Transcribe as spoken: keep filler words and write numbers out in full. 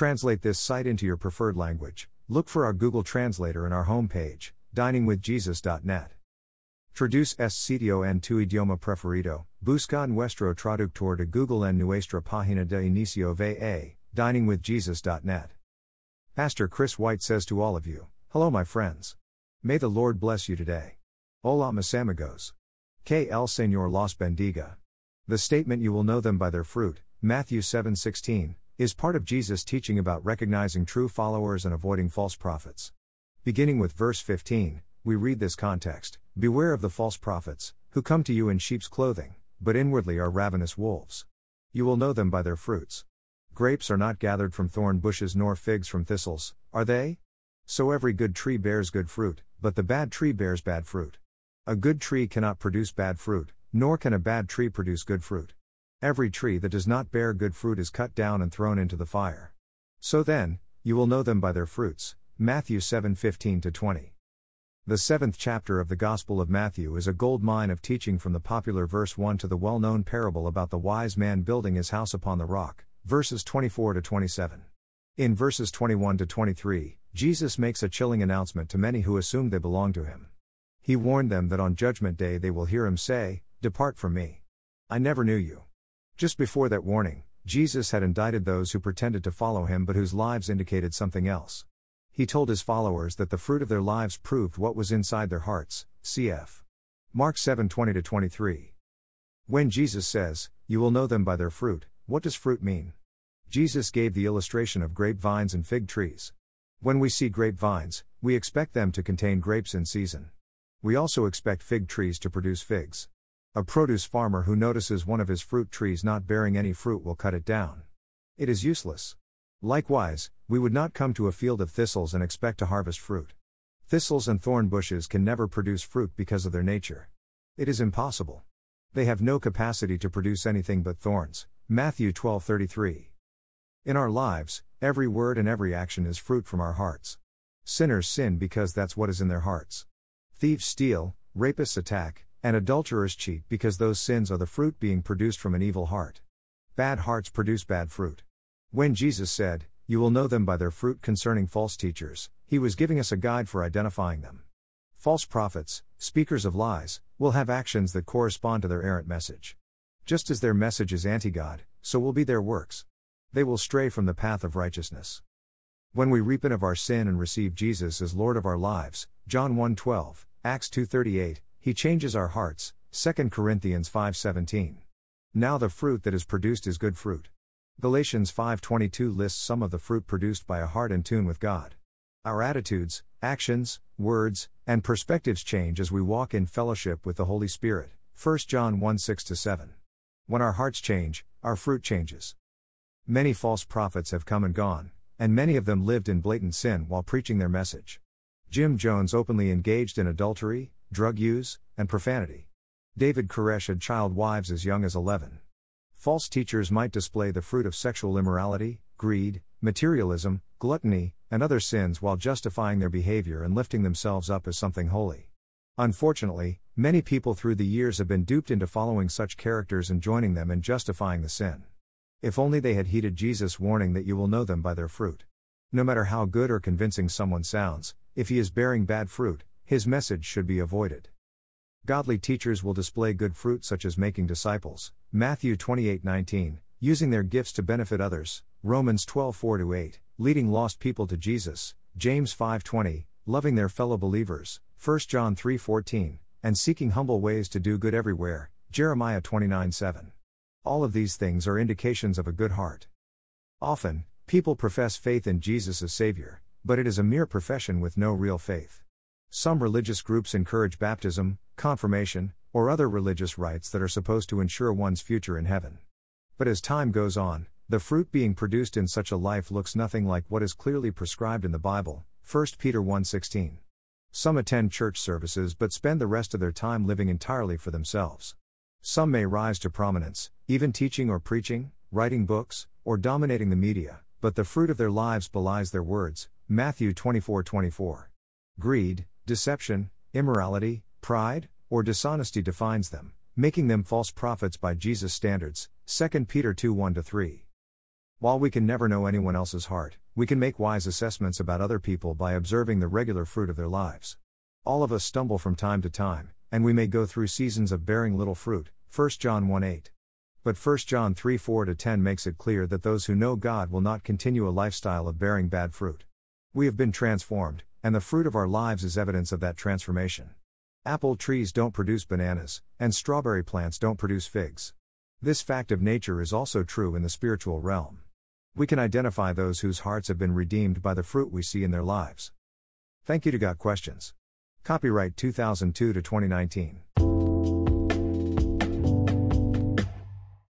Translate this site into your preferred language. Look for our Google Translator in our homepage, dining with jesus dot net. Traduce este sitio en tu idioma preferido. Busca nuestro traductor de Google en nuestra página de inicio va, dining with jesus dot net. Pastor Chris White says to all of you, hello my friends. May the Lord bless you today. Hola mis amigos. Que el Señor los bendiga. The statement you will know them by their fruit, Matthew seven sixteen, is part of Jesus' teaching about recognizing true followers and avoiding false prophets. Beginning with verse fifteen, we read this context, beware of the false prophets, who come to you in sheep's clothing, but inwardly are ravenous wolves. You will know them by their fruits. Grapes are not gathered from thorn bushes nor figs from thistles, are they? So every good tree bears good fruit, but the bad tree bears bad fruit. A good tree cannot produce bad fruit, nor can a bad tree produce good fruit. Every tree that does not bear good fruit is cut down and thrown into the fire. So then, you will know them by their fruits. Matthew seven fifteen to twenty. The seventh chapter of the Gospel of Matthew is a gold mine of teaching from the popular verse one to the well-known parable about the wise man building his house upon the rock, verses twenty-four to twenty-seven. In verses twenty-one to twenty-three, Jesus makes a chilling announcement to many who assume they belong to him. He warned them that on Judgment Day they will hear him say, depart from me. I never knew you. Just before that warning, Jesus had indicted those who pretended to follow him but whose lives indicated something else. He told his followers that the fruit of their lives proved what was inside their hearts, cf. Mark seven twenty to twenty-three. When Jesus says, you will know them by their fruit, what does fruit mean? Jesus gave the illustration of grapevines and fig trees. When we see grapevines, we expect them to contain grapes in season. We also expect fig trees to produce figs. A produce farmer who notices one of his fruit trees not bearing any fruit will cut it down. It is useless. Likewise, we would not come to a field of thistles and expect to harvest fruit. Thistles and thorn bushes can never produce fruit because of their nature. It is impossible. They have no capacity to produce anything but thorns. Matthew twelve thirty-three. In our lives, every word and every action is fruit from our hearts. Sinners sin because that's what is in their hearts. Thieves steal, rapists attack, and adulterers cheat because those sins are the fruit being produced from an evil heart. Bad hearts produce bad fruit. When Jesus said, you will know them by their fruit concerning false teachers, he was giving us a guide for identifying them. False prophets, speakers of lies, will have actions that correspond to their errant message. Just as their message is anti-God, so will be their works. They will stray from the path of righteousness. When we repent of our sin and receive Jesus as Lord of our lives, John one twelve, Acts two thirty-eight, he changes our hearts, Second Corinthians five seventeen. Now the fruit that is produced is good fruit. Galatians five twenty-two lists some of the fruit produced by a heart in tune with God. Our attitudes, actions, words, and perspectives change as we walk in fellowship with the Holy Spirit, First John one six to seven. When our hearts change, our fruit changes. Many false prophets have come and gone, and many of them lived in blatant sin while preaching their message. Jim Jones openly engaged in adultery, drug use, and profanity. David Koresh had child wives as young as eleven. False teachers might display the fruit of sexual immorality, greed, materialism, gluttony, and other sins while justifying their behavior and lifting themselves up as something holy. Unfortunately, many people through the years have been duped into following such characters and joining them in justifying the sin. If only they had heeded Jesus' warning that you will know them by their fruit. No matter how good or convincing someone sounds, if he is bearing bad fruit, his message should be avoided. Godly teachers will display good fruit such as making disciples, Matthew twenty-eight nineteen, using their gifts to benefit others, Romans twelve four to eight, leading lost people to Jesus, James five twenty, loving their fellow believers, First John three fourteen, and seeking humble ways to do good everywhere, Jeremiah twenty-nine seven. All of these things are indications of a good heart. Often, people profess faith in Jesus as Savior, but it is a mere profession with no real faith. Some religious groups encourage baptism, confirmation, or other religious rites that are supposed to ensure one's future in heaven. But as time goes on, the fruit being produced in such a life looks nothing like what is clearly prescribed in the Bible, First Peter one sixteen. Some attend church services but spend the rest of their time living entirely for themselves. Some may rise to prominence, even teaching or preaching, writing books, or dominating the media, but the fruit of their lives belies their words, Matthew twenty-four twenty-four. Greed, deception, immorality, pride, or dishonesty defines them, making them false prophets by Jesus' standards, Second Peter two one to three. While we can never know anyone else's heart, we can make wise assessments about other people by observing the regular fruit of their lives. All of us stumble from time to time, and we may go through seasons of bearing little fruit, First John one eight. But First John three four to ten makes it clear that those who know God will not continue a lifestyle of bearing bad fruit. We have been transformed, and the fruit of our lives is evidence of that transformation. Apple trees don't produce bananas, and strawberry plants don't produce figs. This fact of nature is also true in the spiritual realm. We can identify those whose hearts have been redeemed by the fruit we see in their lives. Thank you to GotQuestions. Copyright two thousand two to twenty nineteen.